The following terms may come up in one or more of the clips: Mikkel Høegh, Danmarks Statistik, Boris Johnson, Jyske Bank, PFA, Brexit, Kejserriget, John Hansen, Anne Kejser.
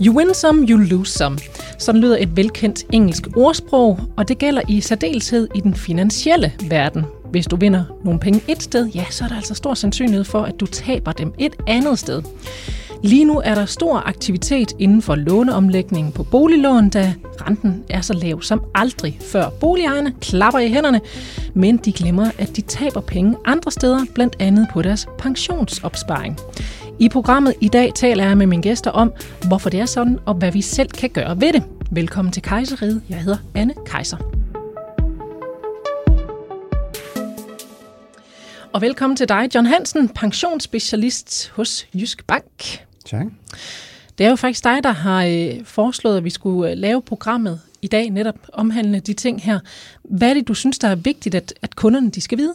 You win some, you lose some. Sådan lyder et velkendt engelsk ordsprog, og det gælder i særdeleshed i den finansielle verden. Hvis du vinder nogle penge et sted, ja, så er der altså stor sandsynlighed for, at du taber dem et andet sted. Lige nu er der stor aktivitet inden for låneomlægningen på boliglån, da renten er så lav som aldrig før. Boligejerne klapper i hænderne, men de glemmer, at de taber penge andre steder, blandt andet på deres pensionsopsparing. I programmet i dag taler jeg med mine gæster om, hvorfor det er sådan, og hvad vi selv kan gøre ved det. Velkommen til Kejserriget. Jeg hedder Anne Kejser. Og velkommen til dig, John Hansen, pensionsspecialist hos Jyske Bank. Tak. Det er jo faktisk dig, der har foreslået, at vi skulle lave programmet i dag, netop omhandlende de ting her. Hvad er det, du synes, der er vigtigt, at kunderne de skal vide?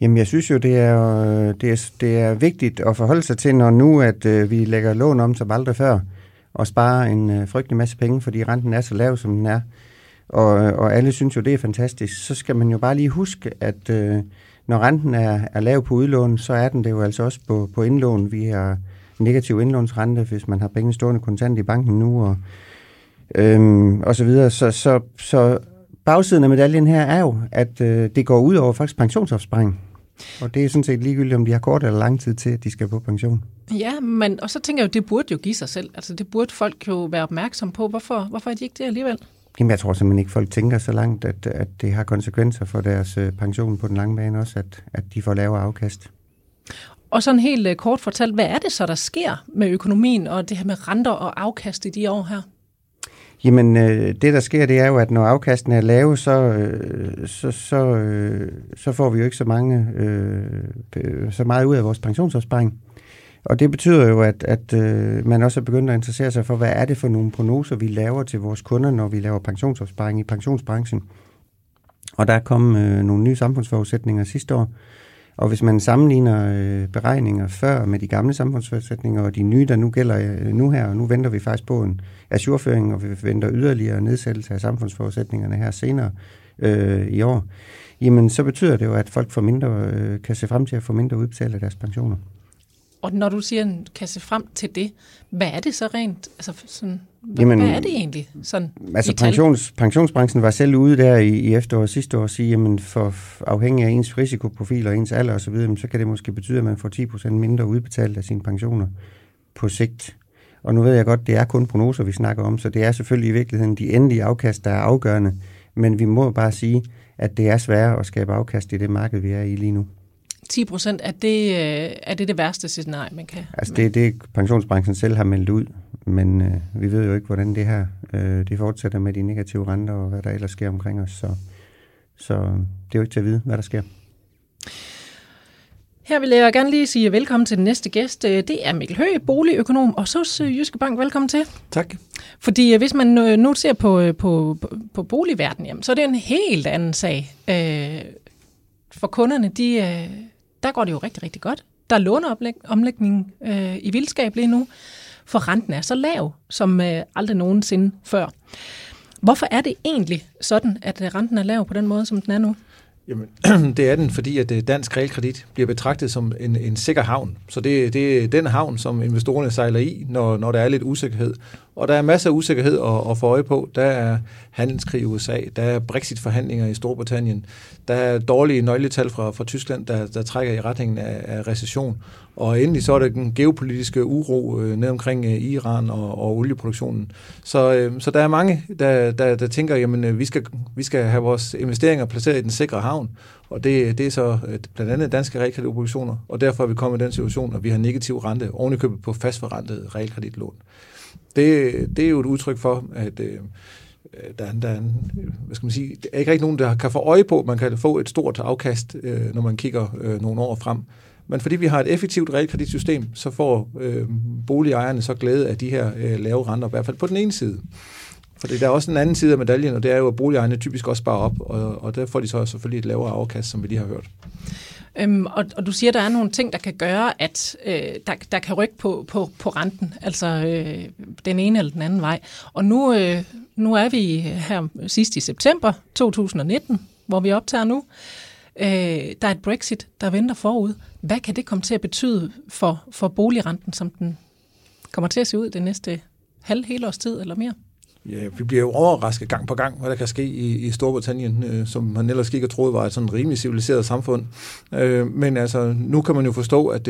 Jamen, jeg synes jo, det er vigtigt at forholde sig til, når nu at vi lægger lån om som aldrig før, og sparer en frygtelig masse penge, fordi renten er så lav, som den er. Og alle synes jo, det er fantastisk. Så skal man jo bare lige huske, at når renten er lav på udlån, så er den det jo altså også på indlån. Vi har negativ indlånsrente, hvis man har penge stående kontant i banken nu, og så videre. Så bagsiden af medaljen her er jo, at det går ud over faktisk pensionsopsparing. Og det er sådan set ligegyldigt, om de har kort eller lang tid til, at de skal på pension. Ja, men og så tænker jeg jo, det burde jo give sig selv. Altså det burde folk jo være opmærksom på. Hvorfor er de ikke det alligevel? Jamen, jeg tror simpelthen ikke, folk tænker så langt, at det har konsekvenser for deres pension på den lange bane også, at de får lavere afkast. Og sådan helt kort fortalt, hvad er det så, der sker med økonomien og det her med renter og afkast i de år her? Jamen, det der sker, det er jo, at når afkasten er lave, så får vi jo ikke så meget ud af vores pensionsopsparing. Og det betyder jo, at man også er begyndt at interessere sig for, hvad er det for nogle prognoser, vi laver til vores kunder, når vi laver pensionsopsparing i pensionsbranchen. Og der kom nogle nye samfundsforudsætninger sidste år. Og hvis man sammenligner beregninger før med de gamle samfundsforudsætninger og de nye, der nu gælder nu her, og nu venter vi faktisk på en ajourføring, og vi venter yderligere nedsættelse af samfundsforudsætningerne her senere i år, jamen så betyder det jo, at folk kan se frem til at få mindre udbetalt af deres pensioner. Og når du siger, at kan se frem til det, hvad er det så rent? Altså, sådan, hvad er det egentlig? Sådan, altså pensionsbranchen var selv ude der i efteråret sidste år og sige, jamen for afhængig af ens risikoprofil og ens alder osv., så kan det måske betyde, at man får 10% mindre udbetalt af sine pensioner på sigt. Og nu ved jeg godt, det er kun prognoser, vi snakker om, så det er selvfølgelig i virkeligheden de endelige afkast, der er afgørende. Men vi må bare sige, at det er sværere at skabe afkast i det marked, vi er i lige nu. 10% er det værste scenarie, man kan? Altså det er det, pensionsbranchen selv har meldt ud, men vi ved jo ikke, hvordan det her det fortsætter med de negative renter og hvad der ellers sker omkring os, så det er jo ikke til at vide, hvad der sker. Her vil jeg gerne lige sige velkommen til den næste gæst. Det er Mikkel Høegh, boligøkonom og hos Jyske Bank. Velkommen til. Tak. Fordi hvis man nu ser på boligverdenen, jamen, så er det en helt anden sag. For kunderne, der går det jo rigtig, rigtig godt. Der er låneomlægningen i vildskab lige nu, for renten er så lav, som aldrig nogensinde før. Hvorfor er det egentlig sådan, at renten er lav på den måde, som den er nu? Jamen, det er den, fordi at dansk realkredit bliver betragtet som en sikker havn. Så det er den havn, som investorerne sejler i, når der er lidt usikkerhed. Og der er masser af usikkerhed at få øje på. Der er handelskrig i USA, der er Brexit-forhandlinger i Storbritannien, der er dårlige nøgletal fra Tyskland, der trækker i retningen af recession. Og endelig så er der den geopolitiske uro ned omkring Iran og olieproduktionen. Så der er mange, der tænker, jamen vi skal have vores investeringer placeret i den sikre havn. Og det er så blandt andet danske realkreditobligationer, og derfor er vi kommet i den situation, at vi har negativ rente ovenikøbet på fastforrentet realkreditlån. Det er jo et udtryk for, at der er ikke rigtig nogen, der kan få øje på, at man kan få et stort afkast, når man kigger nogle år frem. Men fordi vi har et effektivt realkreditsystem, så får boligejerne så glæde af de her lave renter, i hvert fald på den ene side. For der er også en anden side af medaljen, og det er jo, at boligejerne typisk også sparer op, og der får de så selvfølgelig et lavere afkast, som vi lige har hørt. Og du siger, at der er nogle ting, der kan gøre, at der kan rykke på renten, altså den ene eller den anden vej. Og nu er vi her sidst i september 2019, hvor vi optager nu. Der er et Brexit, der venter forud. Hvad kan det komme til at betyde for boligrenten, som den kommer til at se ud det næste halvhelårs tid eller mere. Ja, vi bliver jo overrasket gang på gang, hvad der kan ske i Storbritannien, som man ellers ikke troede var et sådan rimelig civiliseret samfund. Men altså, nu kan man jo forstå, at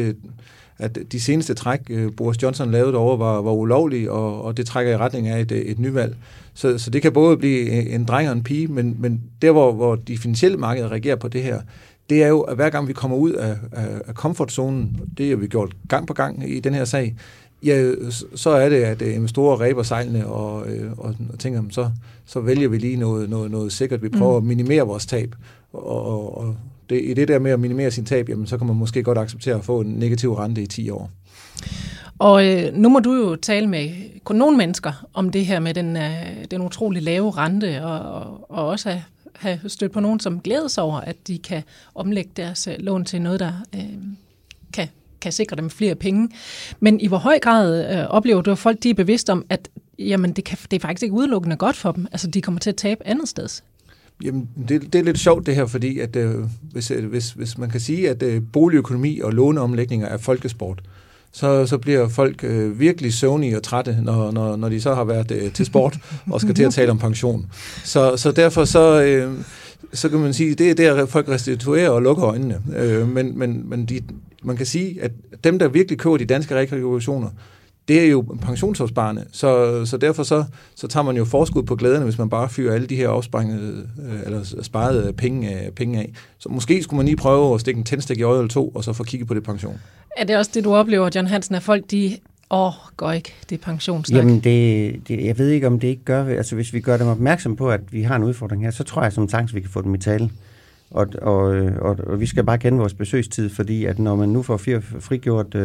de seneste træk, Boris Johnson lavede derovre, var ulovlige, og det trækker i retning af et nyvalg. Så det kan både blive en dreng og en pige, men der, hvor de finansielle markeder reagerer på det her, det er jo, at hver gang vi kommer ud af komfortzonen, det har vi gjort gang på gang i den her sag, ja, så er det, at investorer ræber sejlene og tænker, så vælger vi lige noget sikkert. Vi prøver at minimere vores tab, og det, i det der med at minimere sin tab, jamen, så kan man måske godt acceptere at få en negativ rente i 10 år. Og nu må du jo tale med kun nogle mennesker om det her med den utrolig lave rente, og også have stødt på nogen, som glæder sig over, at de kan omlægge deres lån til noget, der kan sikre dem flere penge. Men i hvor høj grad oplever du, at folk de er bevidste om, at jamen, det er faktisk ikke udelukkende godt for dem? Altså, de kommer til at tabe andet sted. Jamen, det er lidt sjovt det her, fordi at, hvis man kan sige, at boligøkonomi og låneomlægninger er folkesport, så bliver folk virkelig søvnige og trætte, når de så har været til sport og skal til at tale om pension. Så derfor så kan man sige, det er der, folk restituerer og lukker øjnene. Man kan sige, at dem, der virkelig køber de danske realkreditobligationer, det er jo pensionsopsparerne, så derfor så tager man jo forskud på glæderne, hvis man bare fyrer alle de her opsparede, eller sparede penge af. Så måske skulle man lige prøve at stikke en tændstik i øjet eller to, og så få kigget på det pension. Er det også det, du oplever, John Hansen, at folk de går ikke det pensionssnak? Jamen, jeg ved ikke, om det ikke gør. Altså, hvis vi gør dem opmærksom på, at vi har en udfordring her, så tror jeg som tanks, vi kan få dem i tale. Og vi skal bare kende vores besøgstid, fordi at når man nu får frigjort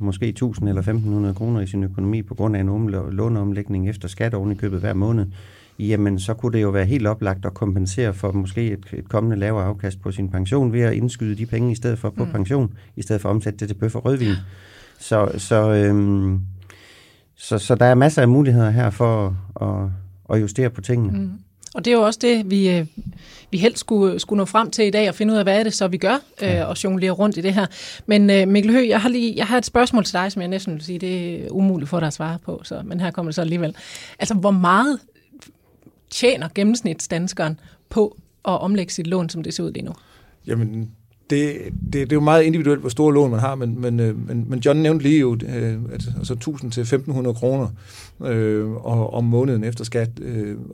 måske 1.000 eller 1.500 kroner i sin økonomi på grund af en låneomlægning efter skat oven i købet hver måned, jamen så kunne det jo være helt oplagt at kompensere for måske et kommende lavere afkast på sin pension ved at indskyde de penge i stedet for på pension, i stedet for at omsætte det til bøf og rødvin. Så der er masser af muligheder her for at justere på tingene. Mm. Og det er jo også det, vi helst skulle nå frem til i dag og finde ud af, hvad er det så, vi gør, og jonglere rundt i det her. Men Mikkel Høegh, jeg har et spørgsmål til dig, som jeg næsten vil sige, det er umuligt for dig at svare på, men her kommer det så alligevel. Altså, hvor meget tjener gennemsnitsdanskeren på at omlægge sit lån, som det ser ud lige nu? Jamen, det er jo meget individuelt, hvor store lån man har, men John nævnte lige jo, altså 1.000 til 1.500 kroner om måneden efter skat,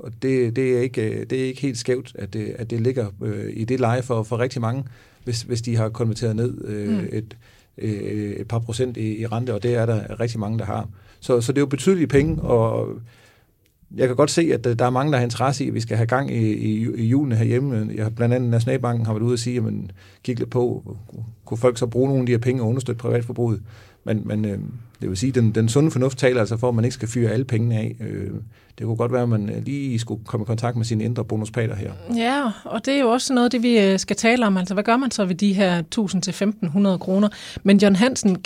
og det er ikke helt skævt, at det ligger i det leje for rigtig mange, hvis de har konverteret ned et par procent i rente, og det er der rigtig mange, der har. Så det er jo betydelige penge, og jeg kan godt se, at der er mange, der har interesse i, at vi skal have gang i hjulene herhjemme. Blandt andet Nationalbanken har været ude og sige, at man kigger lidt på, kunne folk så bruge nogle af de her penge og understøtte privatforbruget? Men det vil sige, at den sunde fornuft taler altså for, at man ikke skal fyre alle pengene af. Det kunne godt være, at man lige skulle komme i kontakt med sine indre bonuspater her. Ja, og det er jo også noget, det vi skal tale om. Altså, hvad gør man så ved de her 1.000 til 1.500 kroner? Men John Hansen,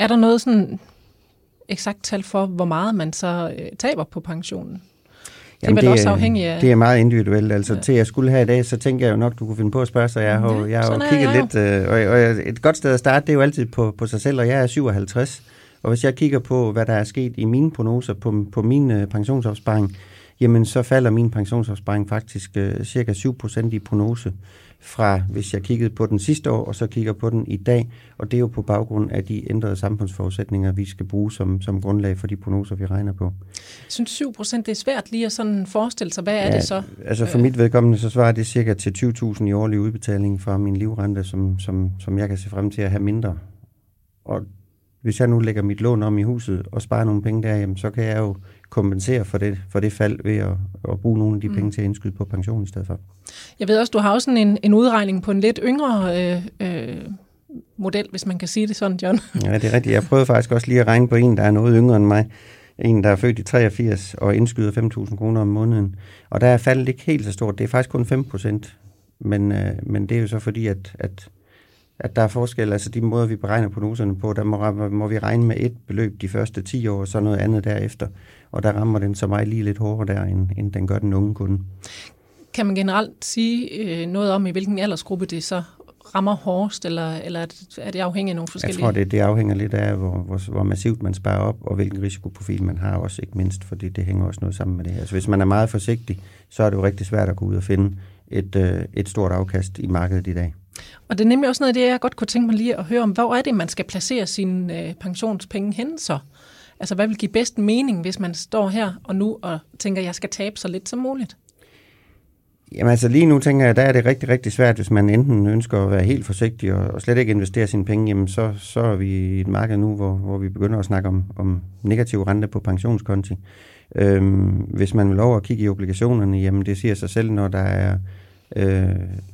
er der noget sådan eksakt tal for, hvor meget man så taber på pensionen? Jamen, det er også afhængigt af. Det er meget individuelt. Altså, til jeg skulle have i dag, så tænker jeg jo nok, du kunne finde på at spørge, så jeg har kigget lidt, og et godt sted at starte, det er jo altid på sig selv, og jeg er 57, og hvis jeg kigger på, hvad der er sket i mine prognoser på min pensionsopsparing, jamen så falder min pensionsopsparing faktisk cirka 7% i prognose fra, hvis jeg kiggede på den sidste år, og så kigger på den i dag, og det er jo på baggrund af de ændrede samfundsforudsætninger, vi skal bruge som grundlag for de prognoser, vi regner på. Jeg synes 7%, det er svært lige at sådan forestille sig, hvad er det så? Altså for mit vedkommende, så svarer det cirka til 20.000 i årlig udbetaling fra min livrente, som jeg kan se frem til at have mindre. Og hvis jeg nu lægger mit lån om i huset og sparer nogle penge der, jamen, så kan jeg jo kompensere for det fald ved at bruge nogle af de penge til at indskyde på pension i stedet for. Jeg ved også, du har også en udregning på en lidt yngre model, hvis man kan sige det sådan, John. Ja, det er rigtigt. Jeg prøvede faktisk også lige at regne på en, der er noget yngre end mig. En, der er født i 83 og indskyder 5.000 kroner om måneden. Og der er faldet ikke helt så stort. Det er faktisk kun 5%. Men det er jo så fordi, at der er forskel, altså de måder, vi beregner prognoserne på, der må vi regne med et beløb de første 10 år, og så noget andet derefter. Og der rammer den så meget lige lidt hårdere der, end den gør den unge kunde. Kan man generelt sige noget om, i hvilken aldersgruppe det så rammer hårdest, eller er det afhængigt af nogle forskellige? Jeg tror, det afhænger lidt af, hvor massivt man sparer op, og hvilken risikoprofil man har også, ikke mindst, fordi det hænger også noget sammen med det her. Altså, hvis man er meget forsigtig, så er det jo rigtig svært at gå ud og finde et stort afkast i markedet i dag. Og det er nemlig også noget af det, jeg godt kunne tænke mig lige at høre om. Hvor er det, man skal placere sine pensionspenge hen så? Altså, hvad vil give bedst mening, hvis man står her og nu og tænker, at jeg skal tabe så lidt som muligt? Jamen altså lige nu tænker jeg, der er det rigtig, rigtig svært, hvis man enten ønsker at være helt forsigtig og slet ikke investere sine penge, jamen så er vi i et marked nu, hvor vi begynder at snakke om negativ rente på pensionskonti. Hvis man vil over at kigge i obligationerne, jamen det siger sig selv, når der er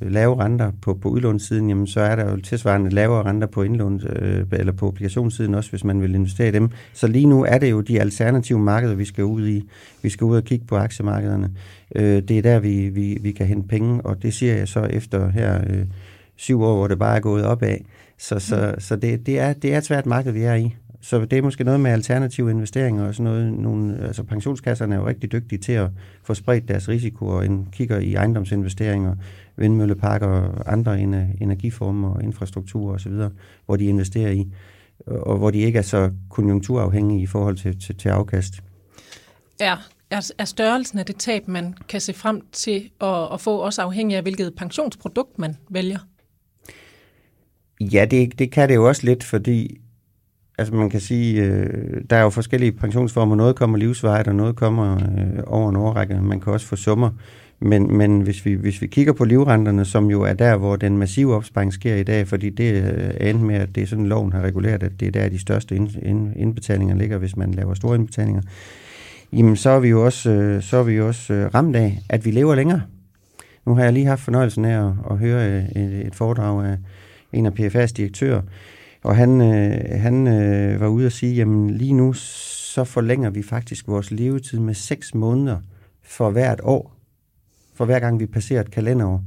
lave renter på udlånssiden, jamen så er der jo tilsvarende lavere renter på eller på obligationssiden også, hvis man vil investere i dem. Så lige nu er det jo de alternative markeder, vi skal ud i. Vi skal ud og kigge på aktiemarkederne. Det er der, vi kan hente penge, og det siger jeg så efter her 7 år, hvor det bare er gået opad. Så det er et svært marked, vi er i. Så det er måske noget med alternative investeringer og sådan noget. Altså pensionskasserne er jo rigtig dygtige til at få spredt deres risikoer, og kigger i ejendomsinvesteringer, vindmølleparker og andre energiformer og infrastruktur osv., hvor de investerer i, og hvor de ikke er så konjunkturafhængige i forhold til afkast. Ja, er størrelsen af det tab, man kan se frem til at få, også afhængig af, hvilket pensionsprodukt man vælger? Ja, det kan det jo også lidt, fordi altså man kan sige, der er jo forskellige pensionsformer. Noget kommer livsvarigt, og noget kommer over en årrække. Man kan også få summer. Men hvis vi kigger på livrenterne, som jo er der, hvor den massive opsparing sker i dag, fordi det er endt med, at det er sådan, loven har reguleret, at det er der, de største indbetalinger ligger, hvis man laver store indbetalinger, jamen så er vi jo også ramt af, at vi lever længere. Nu har jeg lige haft fornøjelsen af at høre et foredrag af en af PFA's direktører, og han var ude at sige, jamen lige nu så forlænger vi faktisk vores levetid med 6 måneder for hvert år, for hver gang vi passerer et kalenderår.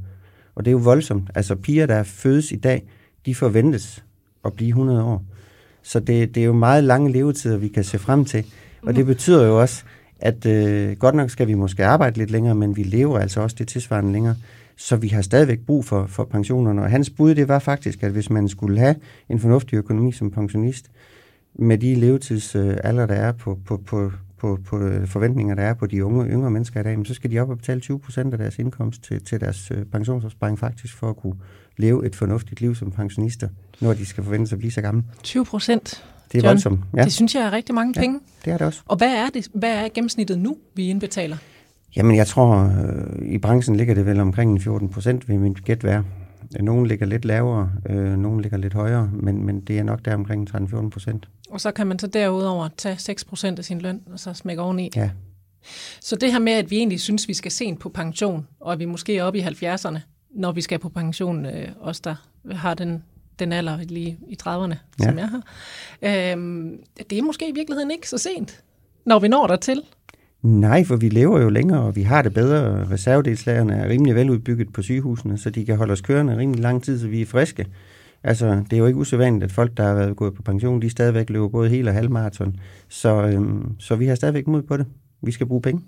Og det er jo voldsomt. Altså piger, der fødes i dag, de forventes at blive 100 år. Så det er jo meget lange levetider, vi kan se frem til. Og det betyder jo også, at godt nok skal vi måske arbejde lidt længere, men vi lever altså også det tilsvarende længere. Så vi har stadigvæk brug for pensionerne. Og hans bud, det var faktisk, at hvis man skulle have en fornuftig økonomi som pensionist, med de levetidsalder, der er på forventninger, der er på de yngre mennesker i dag, så skal de op og betale 20% af deres indkomst til deres pensionsopsparing faktisk, for at kunne leve et fornuftigt liv som pensionister, når de skal forvente sig at blive så gamle. 20%? Det er John, voldsomt. Ja. Det synes jeg er rigtig mange penge. Ja, det er det også. Og hvad er gennemsnittet nu, vi indbetaler? Jamen, jeg tror, i branchen ligger det vel omkring 14%, vil min gæt være. Nogle ligger lidt lavere, nogle ligger lidt højere, men det er nok der omkring 13-14%. Og så kan man så derudover tage 6% af sin løn, og så smække oveni. Ja. Så det her med, at vi egentlig synes, vi skal sent på pension, og at vi måske er oppe i 70'erne, når vi skal på pension, os der har den alder lige i 30'erne, ja, som jeg har. Det er måske i virkeligheden ikke så sent, når vi når dertil. Nej, for vi lever jo længere, og vi har det bedre. Reservedelslagerne er rimelig veludbygget på sygehusene, så de kan holde os kørende rimelig lang tid, så vi er friske. Altså, det er jo ikke usædvanligt, at folk, der har været gået på pension, de stadigvæk løber både hel- og halvmaraton. Så vi har stadigvæk mod på det. Vi skal bruge penge.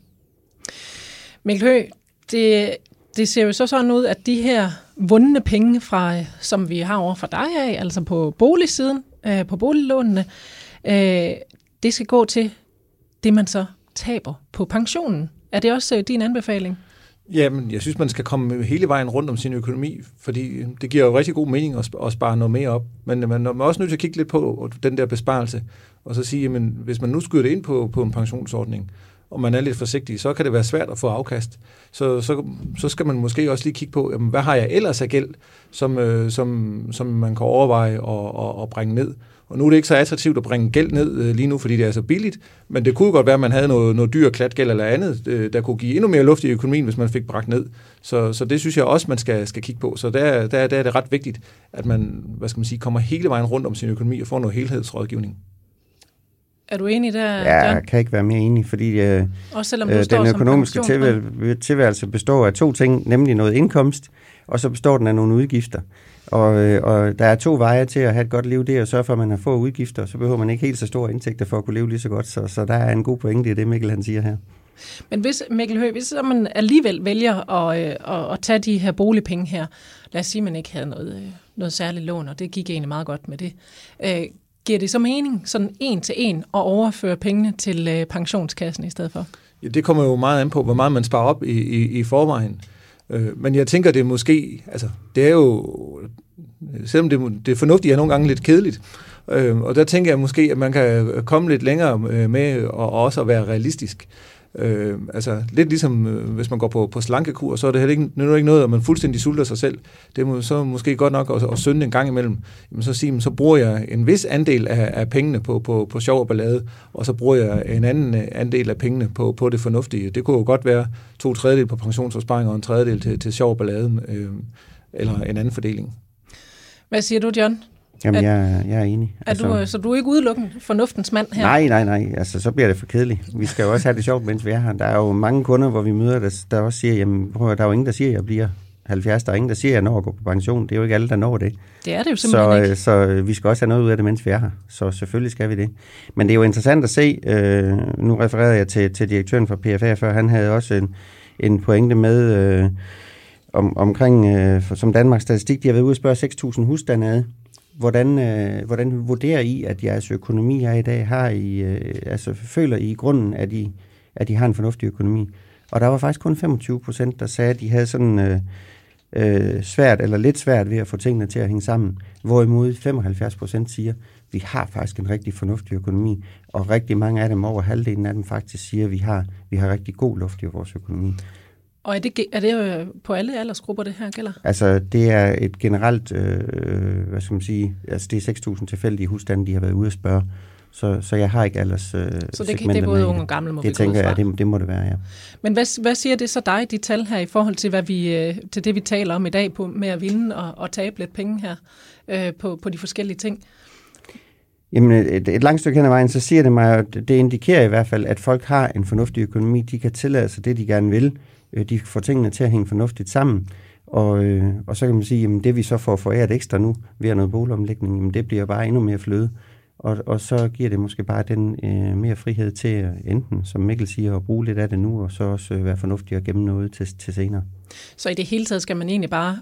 Mikkel Høegh, det ser jo så sådan ud, at de her vundne penge, som vi har over for dig af, altså på boligsiden, på boliglånene, det skal gå til det, man så taber på pensionen. Er det også din anbefaling? Jamen, jeg synes, man skal komme hele vejen rundt om sin økonomi, fordi det giver jo rigtig god mening at spare noget mere op. Men man er også nødt til at kigge lidt på den der besparelse, og så sige, jamen, hvis man nu skyder det ind på en pensionsordning, og man er lidt forsigtig, så kan det være svært at få afkast. Så skal man måske også lige kigge på, jamen, hvad har jeg ellers af gæld, som man kan overveje at bringe ned. Og nu er det ikke så attraktivt at bringe gæld ned lige nu, fordi det er så billigt, men det kunne godt være, at man havde noget dyr klatgæld eller andet, der kunne give endnu mere luft i økonomien, hvis man fik bragt ned. Så det synes jeg også, man skal kigge på. Så der er det ret vigtigt, at man, kommer hele vejen rundt om sin økonomi og får noget helhedsrådgivning. Er du enig der, John? Ja, jeg kan ikke være mere enig, fordi den økonomiske tilværelse består af 2 ting, nemlig noget indkomst, og så består den af nogle udgifter. Og der er 2 veje til at have et godt liv, det er at sørge for, at man har få udgifter, så behøver man ikke helt så store indtægter for at kunne leve lige så godt. Så der er en god pointe i det, Mikkel han siger her. Men hvis, Mikkel Høegh, hvis så man alligevel vælger at tage de her boligpenge her, lad os sige, at man ikke havde noget særligt lån, og det gik egentlig meget godt med det. Giver det så mening, sådan en til en, at overføre pengene til pensionskassen i stedet for? Ja, det kommer jo meget an på, hvor meget man sparer op i forvejen. Men jeg tænker, det måske, altså det er jo, selvom det fornuftige er nogle gange lidt kedeligt, og der tænker jeg måske, at man kan komme lidt længere med og også at være realistisk. Altså lidt ligesom hvis man går på slankekur, så er det heller ikke noget, at man fuldstændig sulter sig selv. Det er så måske godt nok at synde en gang imellem. Jamen, så sige, så bruger jeg en vis andel af pengene på sjov og ballade, og så bruger jeg en anden andel af pengene på det fornuftige. Det kunne jo godt være 2/3 på pensionsopsparing og 1/3 til sjov og ballade, eller en anden fordeling. Hvad siger du, John? Jamen, jeg er enig. Så du er ikke udelukkende fornuftens mand her? Nej. Altså, så bliver det for kedeligt. Vi skal jo også have det sjovt, mens vi er her. Der er jo mange kunder, hvor vi møder, der også siger, jamen, prøv, der er jo ingen, der siger, at jeg bliver 70. Der er ingen, der siger, at jeg når at gå på pension. Det er jo ikke alle, der når det. Det er det jo simpelthen ikke. Så vi skal også have noget ud af det, mens vi er her. Så selvfølgelig skal vi det. Men det er jo interessant at se. Nu refererede jeg til direktøren fra PFA før. Han havde også en pointe med, som Danmarks Statistik, de har været ude og spørge 6.000 husstande ad. Hvordan vurderer I, at jeres økonomi her i dag har I, føler I i grunden, at I har en fornuftig økonomi? Og der var faktisk kun 25%, der sagde, at de havde sådan svært eller lidt svært ved at få tingene til at hænge sammen. Hvorimod 75% siger, vi har faktisk en rigtig fornuftig økonomi. Og rigtig mange af dem, over halvdelen af dem faktisk siger, at vi har rigtig god luft i vores økonomi. Og er det på alle aldersgrupper, det her gælder? Altså, det er et generelt, hvad skal man sige, altså det er 6.000 tilfældige husstande, de har været ude at spørge, så jeg har ikke alderssegmenter med. Så det er både unge og gamle, må det, vi tænker jeg, det må det være, ja. Men hvad siger det så dig, de tal her, i forhold til, til det, vi taler om i dag, på, med at vinde og tabe lidt penge her på de forskellige ting? Jamen, et langt stykke hen ad vejen, så siger det mig, at det indikerer i hvert fald, at folk har en fornuftig økonomi, de kan tillade sig det, de gerne vil, de får tingene til at hænge fornuftigt sammen, og så kan man sige, jamen det vi så får foræret ekstra nu, ved noget boligomlægning, jamen det bliver bare endnu mere fløde, og så giver det måske bare den mere frihed til enten, som Mikkel siger, at bruge lidt af det nu, og så også være fornuftig og gemme noget til senere. Så i det hele taget skal man egentlig bare,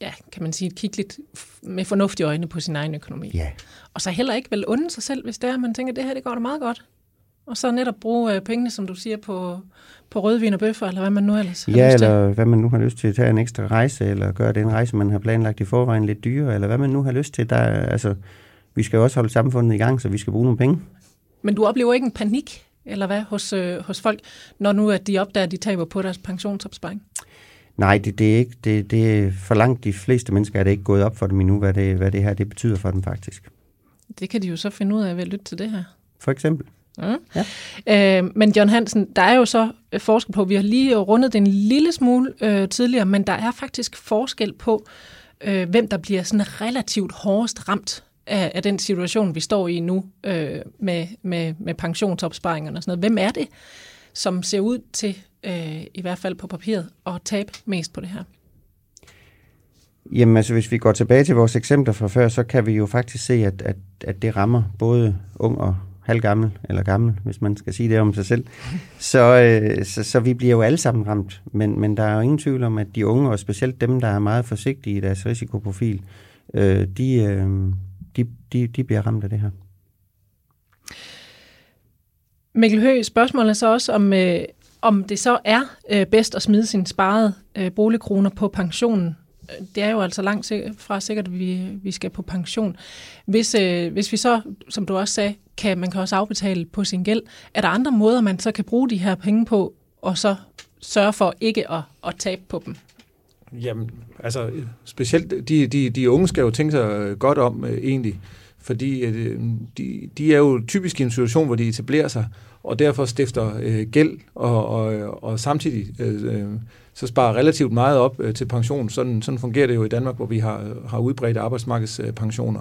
ja, kan man sige, kigge lidt med fornuftige øjne på sin egen økonomi. Ja. Og så heller ikke vel unde sig selv, hvis det er, man tænker, det her det går da meget godt. Og så netop bruge pengene, som du siger, på rødvin og bøffer, eller hvad man nu ellers har lyst til. Ja, eller hvad man nu har lyst til. At tage en ekstra rejse, eller gøre den rejse, man har planlagt i forvejen, lidt dyrere, eller hvad man nu har lyst til. Vi skal jo også holde samfundet i gang, så vi skal bruge nogle penge. Men du oplever ikke en panik, eller hvad, hos folk, når nu at de opdager, at de taber på deres pensionsopsparing? Nej, det er ikke. Det er for langt de fleste mennesker er det ikke gået op for dem endnu, hvad det her det betyder for dem faktisk. Det kan de jo så finde ud af ved at lytte til det her. For eksempel. Mm. Ja. Men John Hansen, der er jo så forskel på, vi har lige rundet det en lille smule tidligere, men der er faktisk forskel på, hvem der bliver sådan relativt hårdest ramt af den situation, vi står i nu med pensionsopsparingerne og sådan noget. Hvem er det, som ser ud til, i hvert fald på papiret, at tabe mest på det her? Jamen altså, hvis vi går tilbage til vores eksempler fra før, så kan vi jo faktisk se, at det rammer både ung og halvgammel, eller gammel, hvis man skal sige det om sig selv, så vi bliver jo alle sammen ramt. Men der er jo ingen tvivl om, at de unge, og specielt dem, der er meget forsigtige i deres risikoprofil, de bliver ramt af det her. Mikkel Høegh, spørgsmålet er så også, om det så er bedst at smide sine sparede boligkroner på pensionen. Det er jo altså langt fra sikkert, at vi skal på pension. Hvis vi så, som du også sagde, man kan også afbetale på sin gæld, er der andre måder, man så kan bruge de her penge på, og så sørge for ikke at tabe på dem? Jamen, altså specielt de unge skal jo tænke sig godt om egentlig, fordi de er jo typisk i en situation, hvor de etablerer sig, og derfor stifter gæld, og samtidig så sparer relativt meget op til pension. Sådan fungerer det jo i Danmark, hvor vi har udbredt arbejdsmarkedspensioner.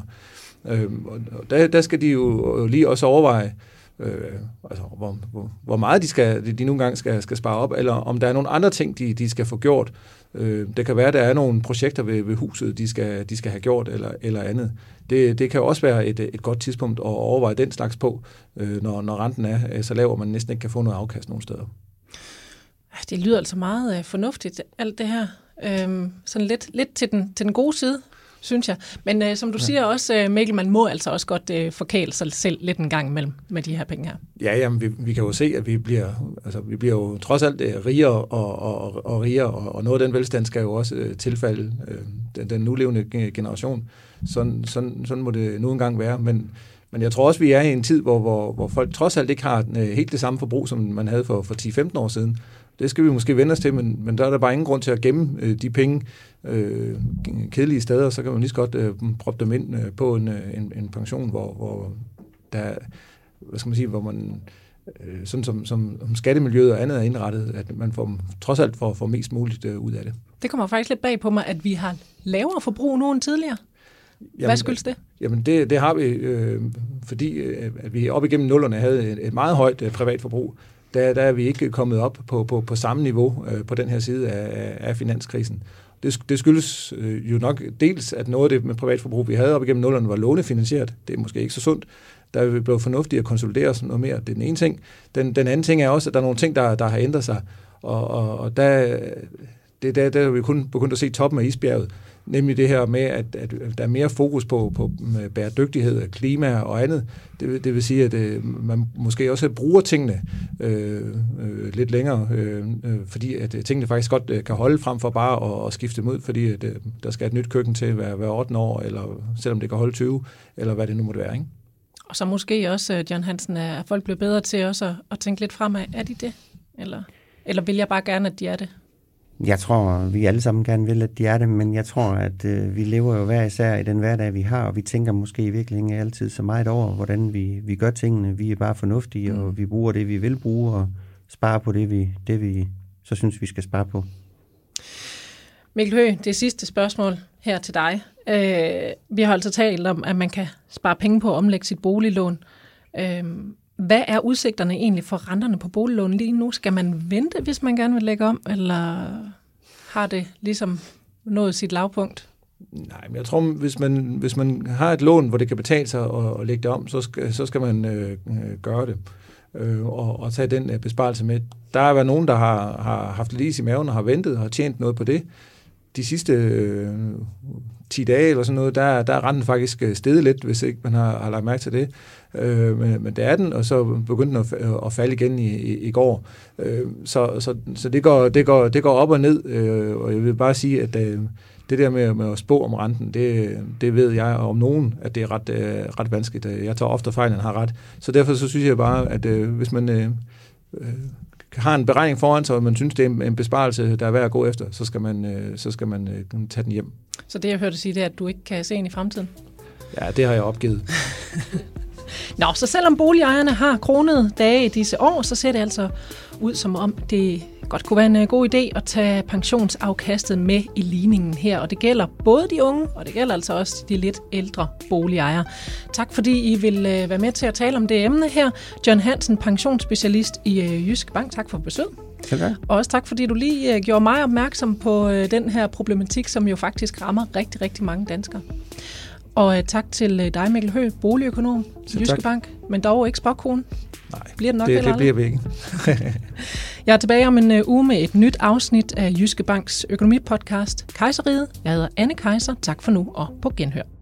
Og der skal de jo lige også overveje, altså hvor meget de nogle gange skal spare op, eller om der er nogle andre ting, de skal få gjort. Det kan være, at der er nogle projekter ved huset, de skal have gjort, eller andet. Det kan jo også være et godt tidspunkt at overveje den slags på, når renten er så lav, og man næsten ikke kan få noget afkast nogen steder. Det lyder altså meget fornuftigt, alt det her. Sådan lidt til den gode side, synes jeg. Men som du siger også, Mikkel, man må altså også godt forkæle sig selv lidt en gang imellem med de her penge her. Ja, jamen, vi kan jo se, at vi bliver jo trods alt rigere og rigere, og noget af den velstand skal jo også tilfalde den nulevende generation. Sådan må det nu engang være, men jeg tror også, vi er i en tid, hvor folk trods alt ikke har helt det samme forbrug, som man havde for 10-15 år siden. Det skal vi måske vende os til, men der er der bare ingen grund til at gemme de penge kedelige steder, så kan man lige så godt proppe dem ind på en pension, hvor der, hvad skal man sige, hvor man sådan som skattemiljøet og andet er indrettet, at man trods alt får mest muligt ud af det. Det kommer faktisk lidt bag på mig, at vi har lavere forbrug nu end tidligere. Jamen, hvad skyldes det? Jamen det har vi, fordi at vi op igennem nullerne havde et meget højt privatforbrug. Der er vi ikke kommet op på samme niveau på den her side af finanskrisen. Det skyldes jo nok dels, at noget af det med privatforbrug, vi havde op igennem nullerne, var lånefinansieret. Det er måske ikke så sundt. Der er vi blevet fornuftige at konsolidere os noget mere. Det er den ene ting. Den anden ting er også, at der er nogle ting, der har ændret sig. Og der er vi kun begyndt at se toppen af isbjerget. Nemlig det her med, at der er mere fokus på bæredygtighed, klima og andet. Det vil sige, at man måske også bruger tingene lidt længere, fordi at tingene faktisk godt kan holde frem for bare at skifte dem ud, fordi at, der skal et nyt køkken til hver 8 år, eller selvom det kan holde 20, eller hvad det nu måtte være, ikke? Og så måske også, John Hansen, er folk blevet bedre til også at tænke lidt fremad. Er de det? Eller vil jeg bare gerne, at de er det? Jeg tror, vi alle sammen gerne vil, at de er det, men jeg tror, at vi lever jo hver især i den hverdag, vi har, og vi tænker måske i virkeligheden altid så meget over, hvordan vi gør tingene. Vi er bare fornuftige, og vi bruger det, vi vil bruge, og sparer på det, vi så synes, vi skal spare på. Mikkel Høegh, det sidste spørgsmål her til dig. Vi har altså talt om, at man kan spare penge på at omlægge sit boliglån. Hvad er udsigterne egentlig for renterne på boliglån lige nu? Skal man vente, hvis man gerne vil lægge om, eller har det ligesom nået sit lavpunkt? Nej, men jeg tror, hvis man har et lån, hvor det kan betale sig at lægge det om, så skal man gøre det og tage den besparelse med. Der er været nogen, der har haft lidt is i maven og har ventet og har tjent noget på det. De sidste 10 dage eller sådan noget, der er renten faktisk steget lidt, hvis ikke man har lagt mærke til det. Men det er den, og så begyndte den at falde igen i går. Så det går op og ned, og jeg vil bare sige, at det der med at spå om renten, det ved jeg om nogen, at det er ret vanskeligt. Jeg tager ofte fejl, end har ret. Så derfor så synes jeg bare, at hvis man har en beregning foran sig, og man synes, det er en besparelse, der er værd at gå efter, så skal man tage den hjem. Så det, jeg hørte sige, det er, at du ikke kan se ind i fremtiden? Ja, det har jeg opgivet. Nå, så selvom boligejerne har kronede dage i disse år, så ser det altså ud som om, det godt kunne være en god idé at tage pensionsafkastet med i ligningen her. Og det gælder både de unge, og det gælder altså også de lidt ældre boligejere. Tak fordi I vil være med til at tale om det emne her. John Hansen, pensionsspecialist i Jyske Bank. Tak for besøg. Okay. Og også tak fordi du lige gjorde mig opmærksom på den her problematik, som jo faktisk rammer rigtig, rigtig mange danskere. Og tak til dig, Mikkel Høegh, boligøkonom i Jyske Bank, men dog ikke spåkone. Nej, bliver det, nok det bliver vi ikke. Jeg er tilbage om en uge med et nyt afsnit af Jyske Banks økonomipodcast Kejserriget. Jeg hedder Anne Kejser. Tak for nu og på genhør.